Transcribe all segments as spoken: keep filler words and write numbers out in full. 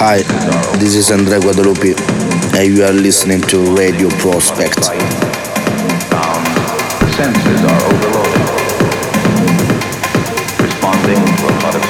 Hi, this is Andrea Guadalupi, and you are listening to Radio Prospect. The senses are overloaded, responding to a lot of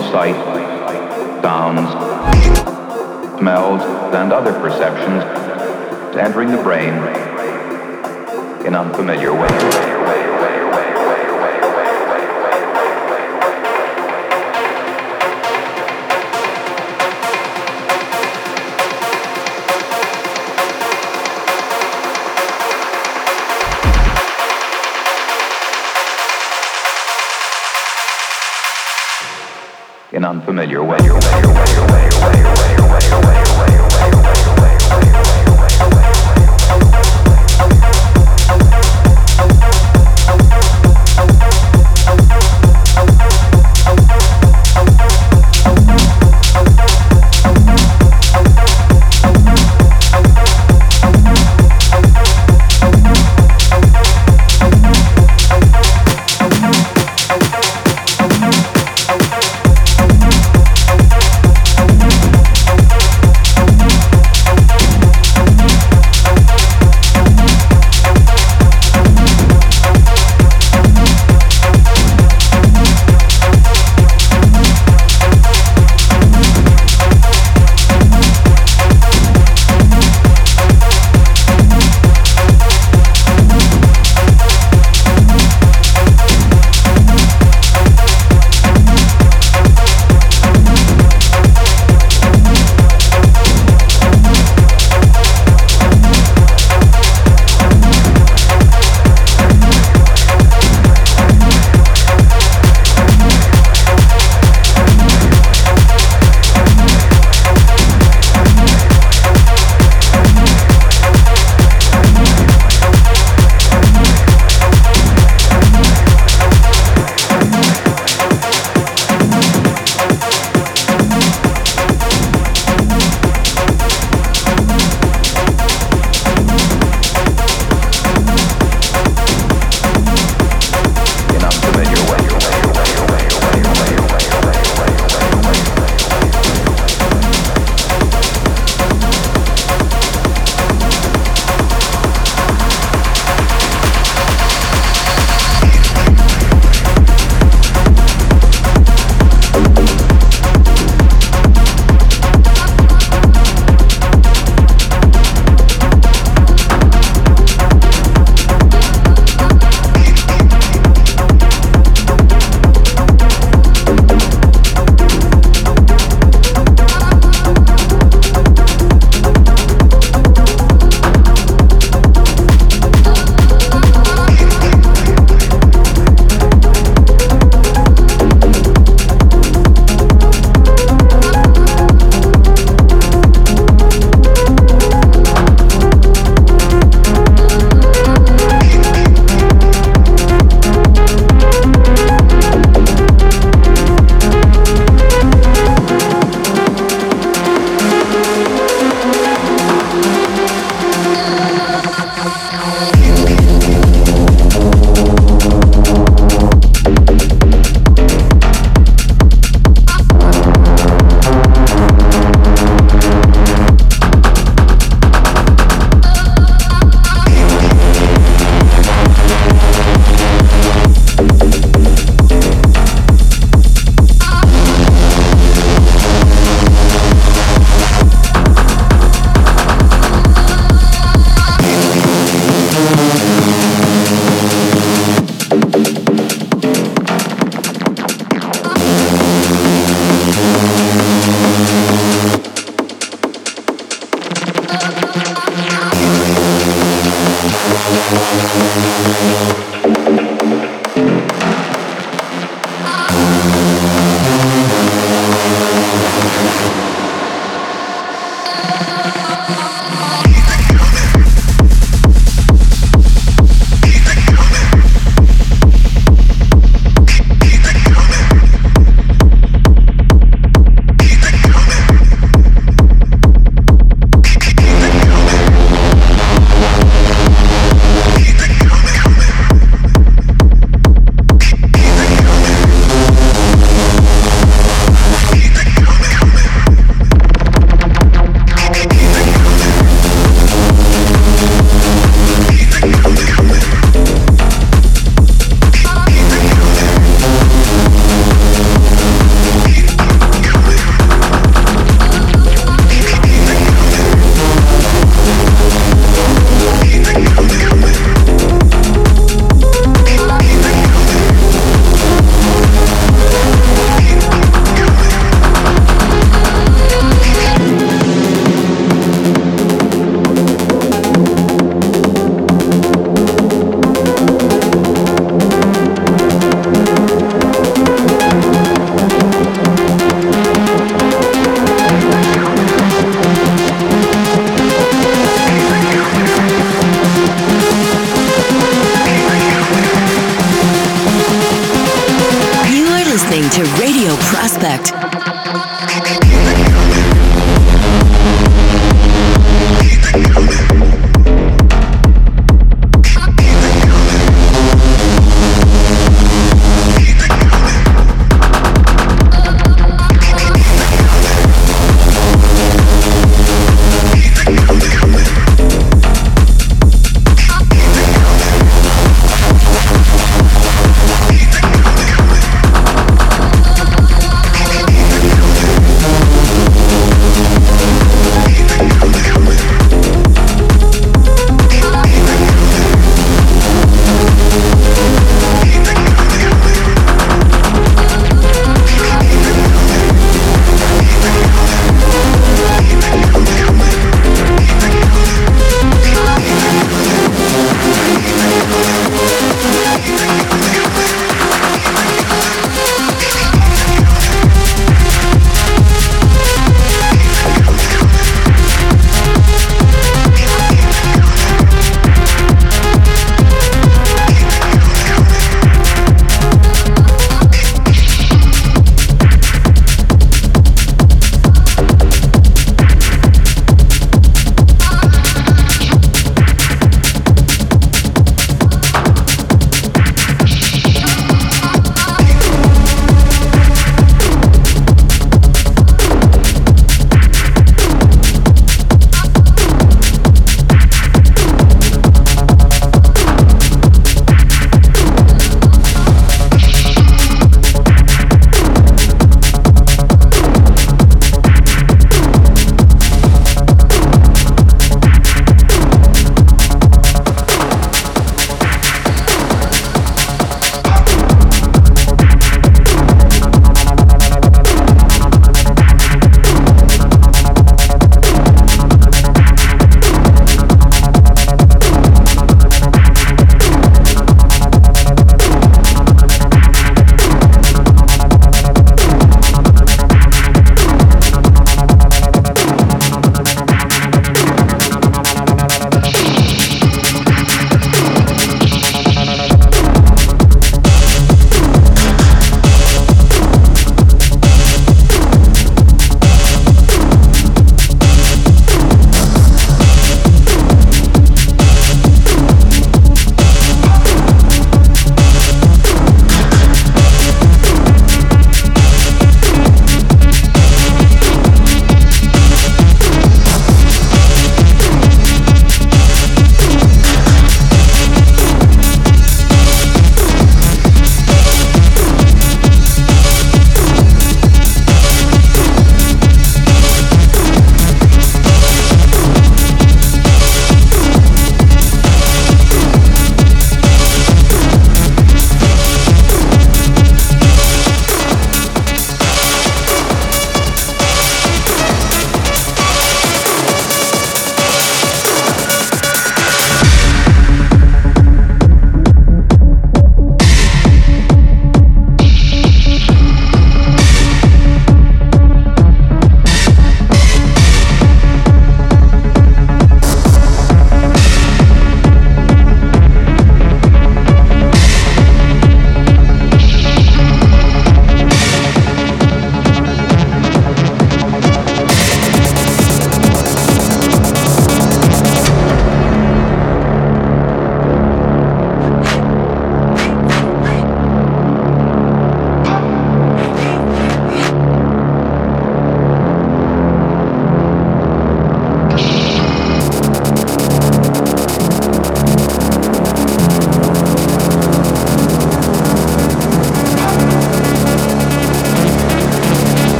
sight. Unfamiliar way.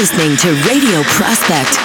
listening to Radio Prospect.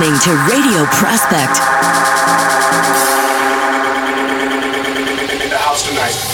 listening to Radio Prospect. In the house tonight.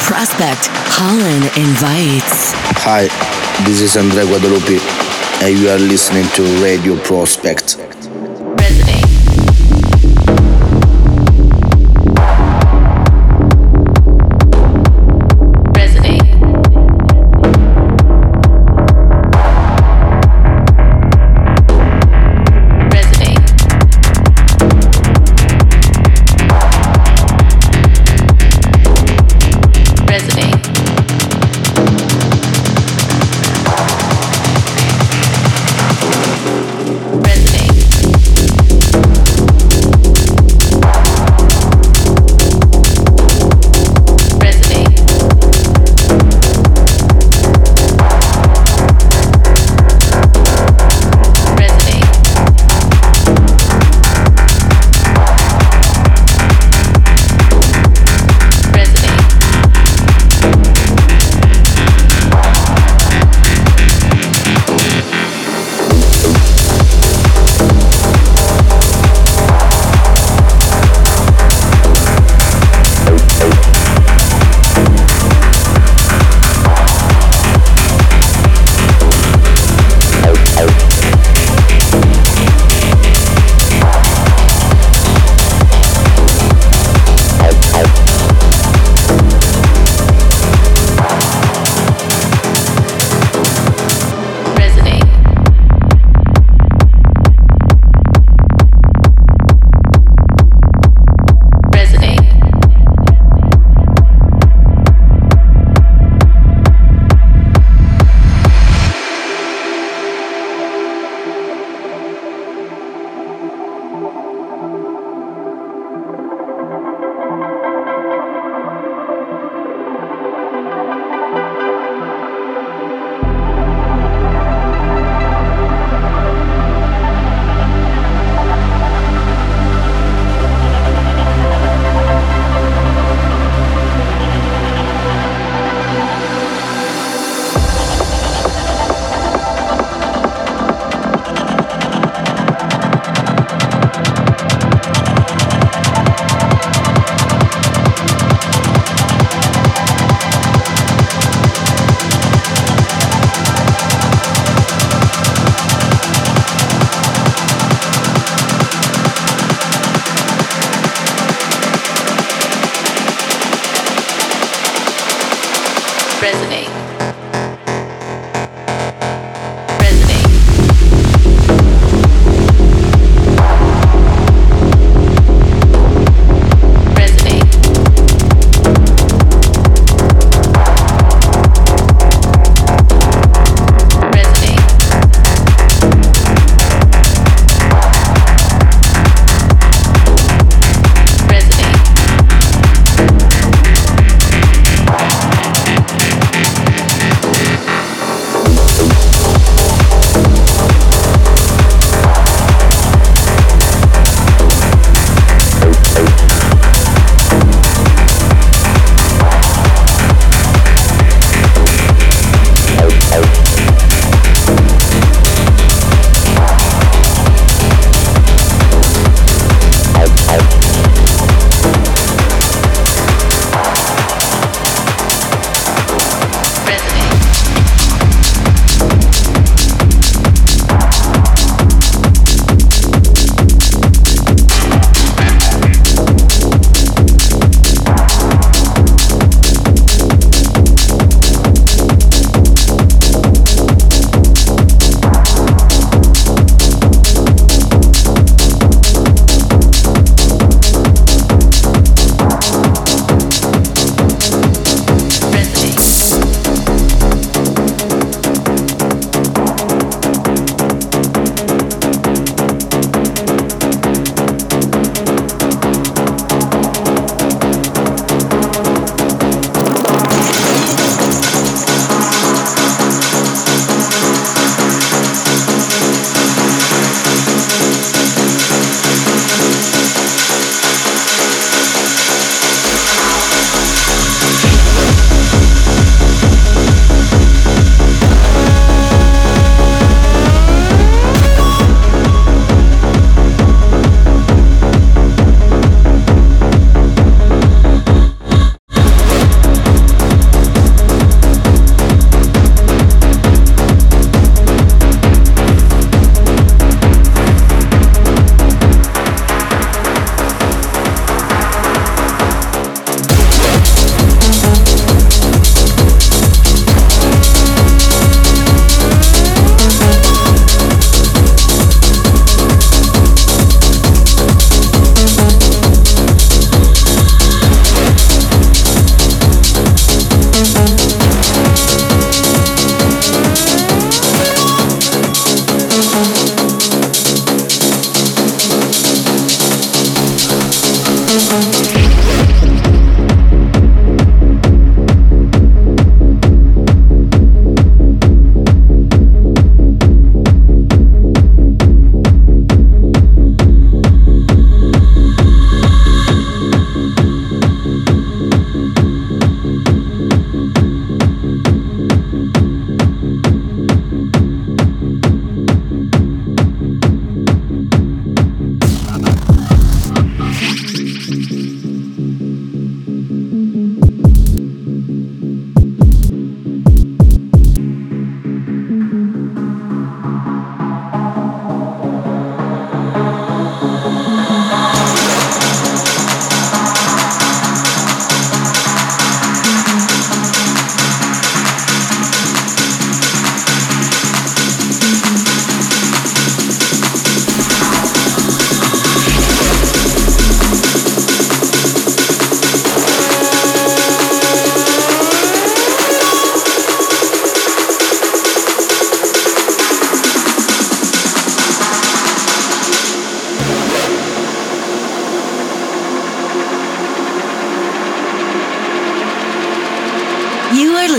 Prospect, Holland invites. Hi, this is Andrea Guadalupi, and you are listening to Radio Prospect. Resume.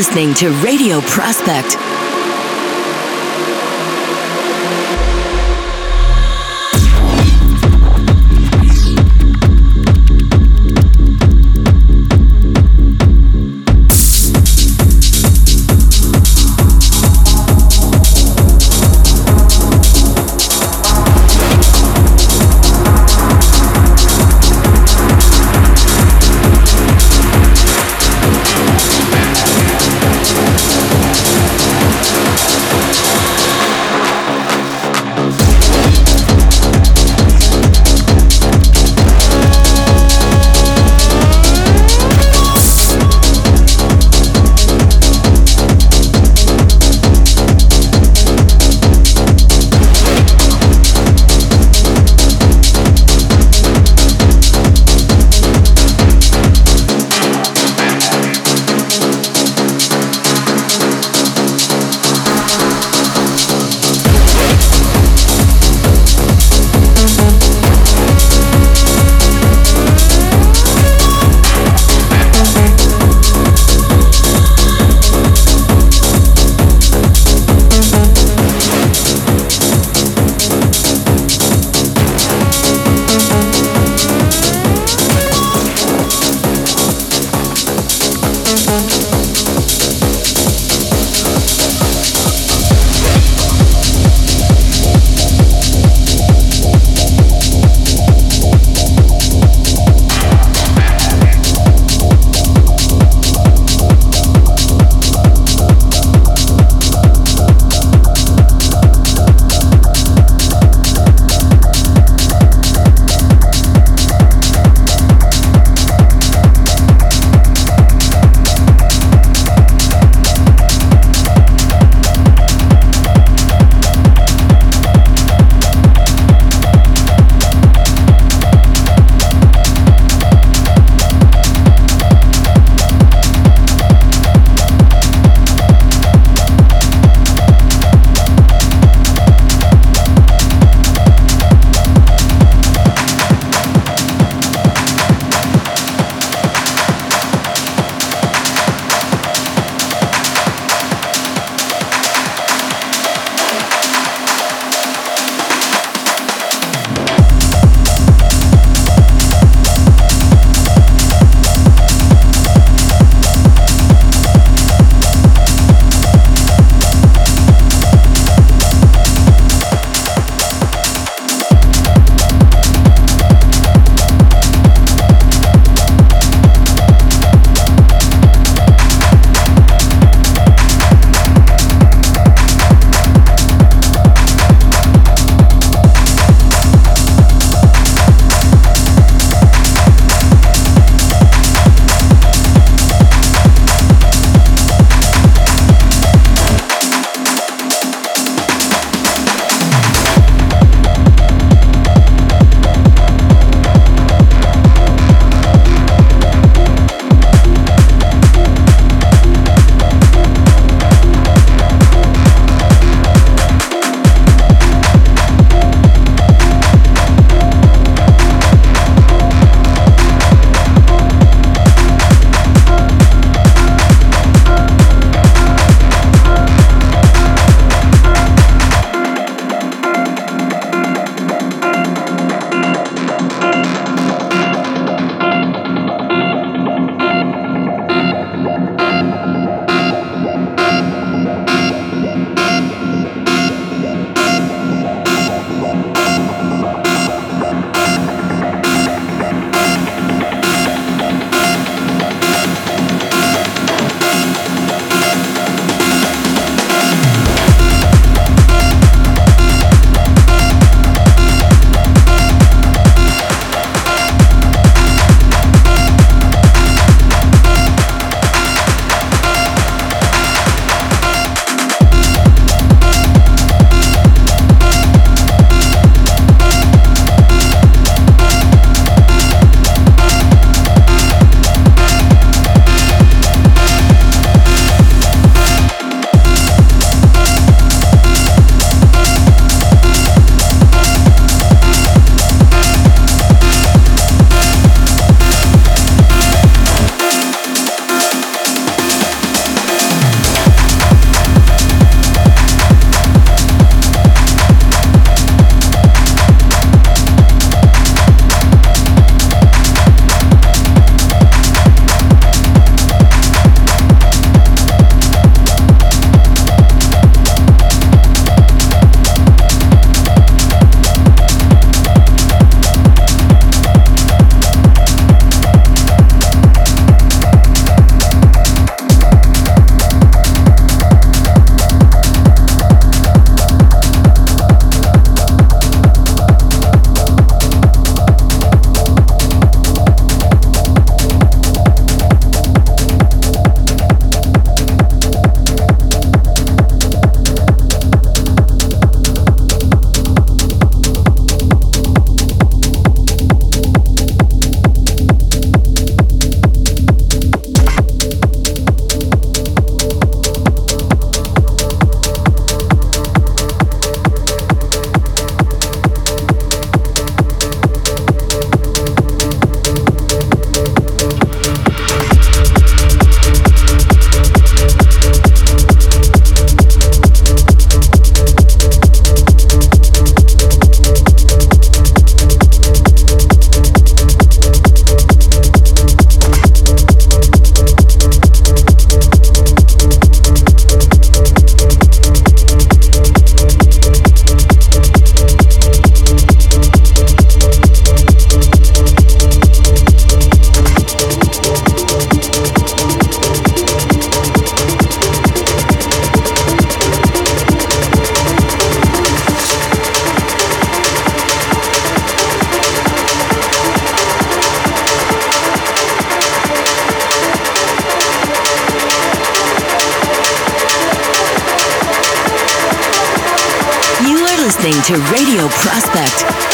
listening to Radio Prospect. listening to Radio Prospect.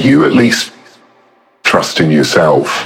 You at least trust in yourself.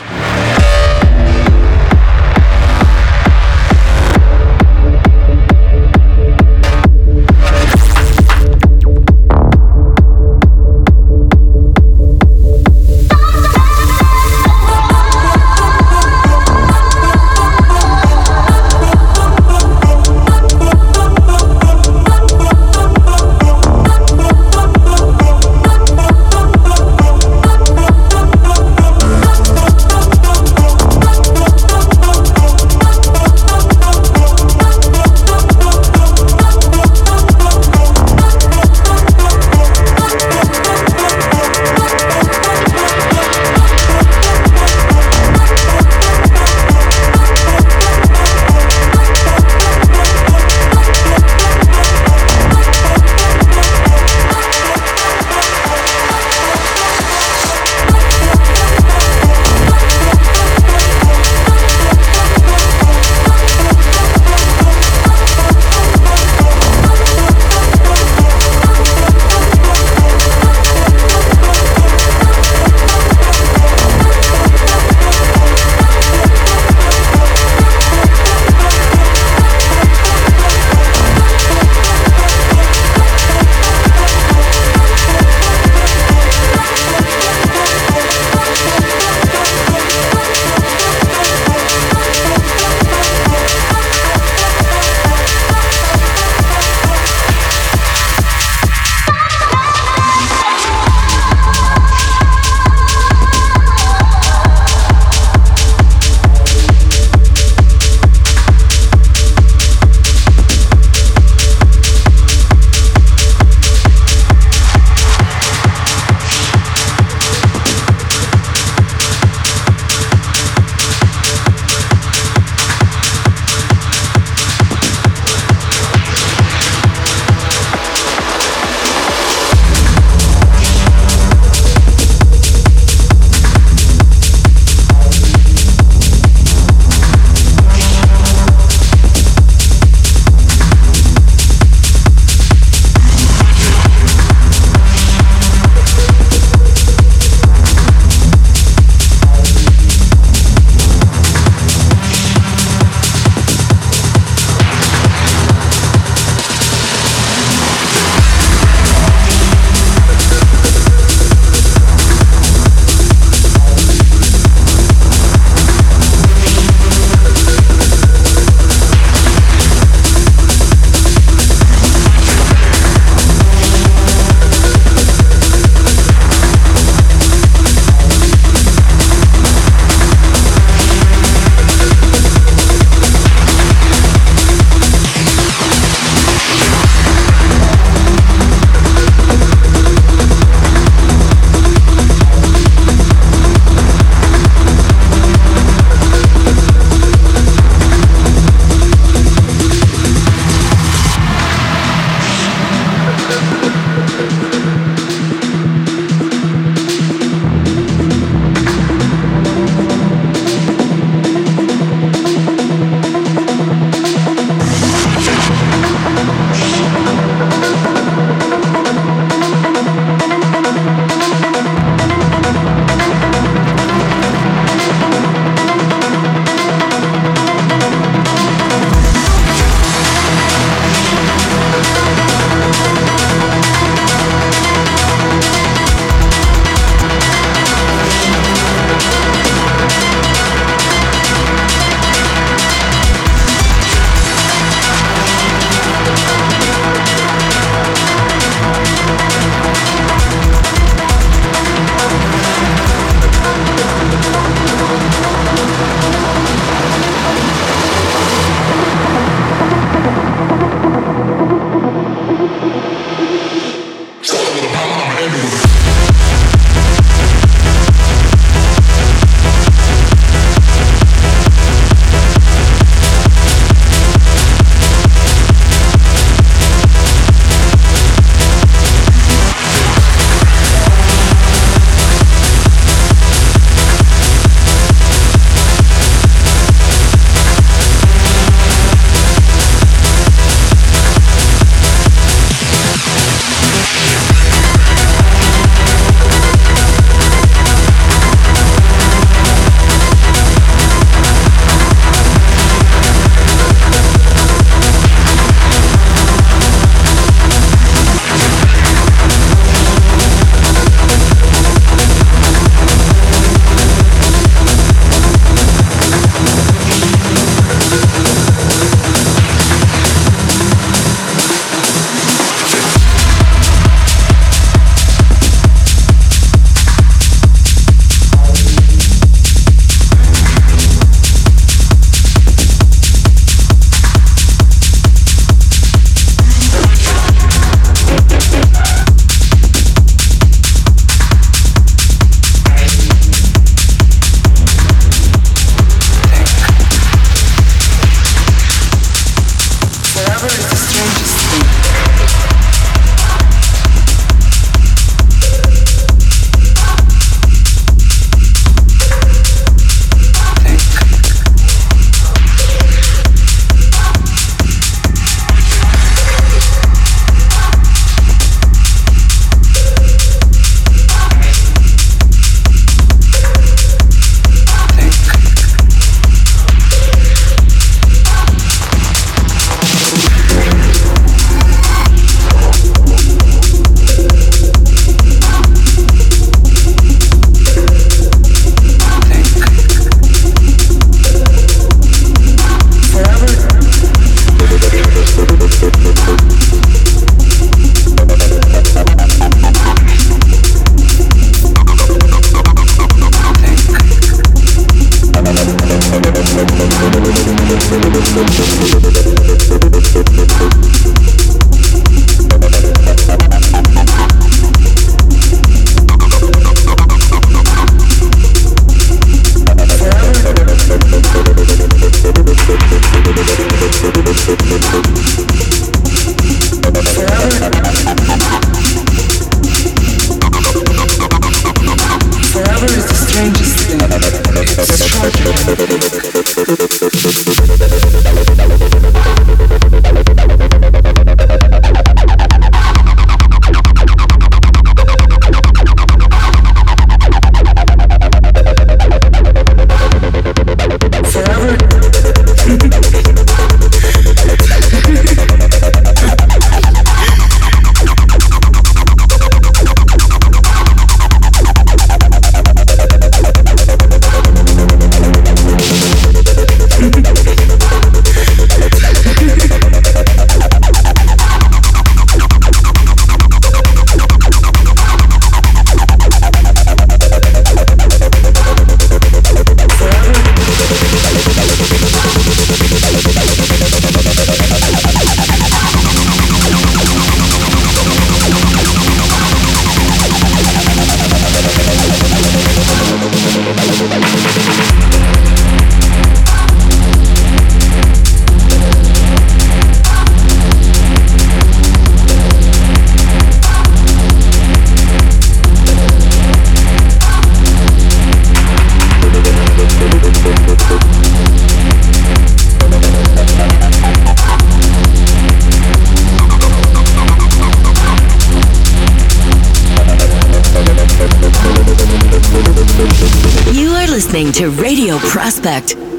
listening to Radio Prospect. Forever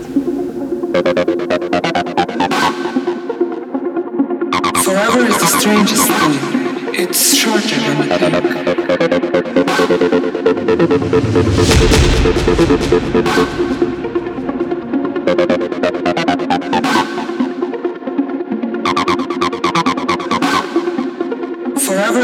is the strangest thing. It's shorter than a peg. Forever.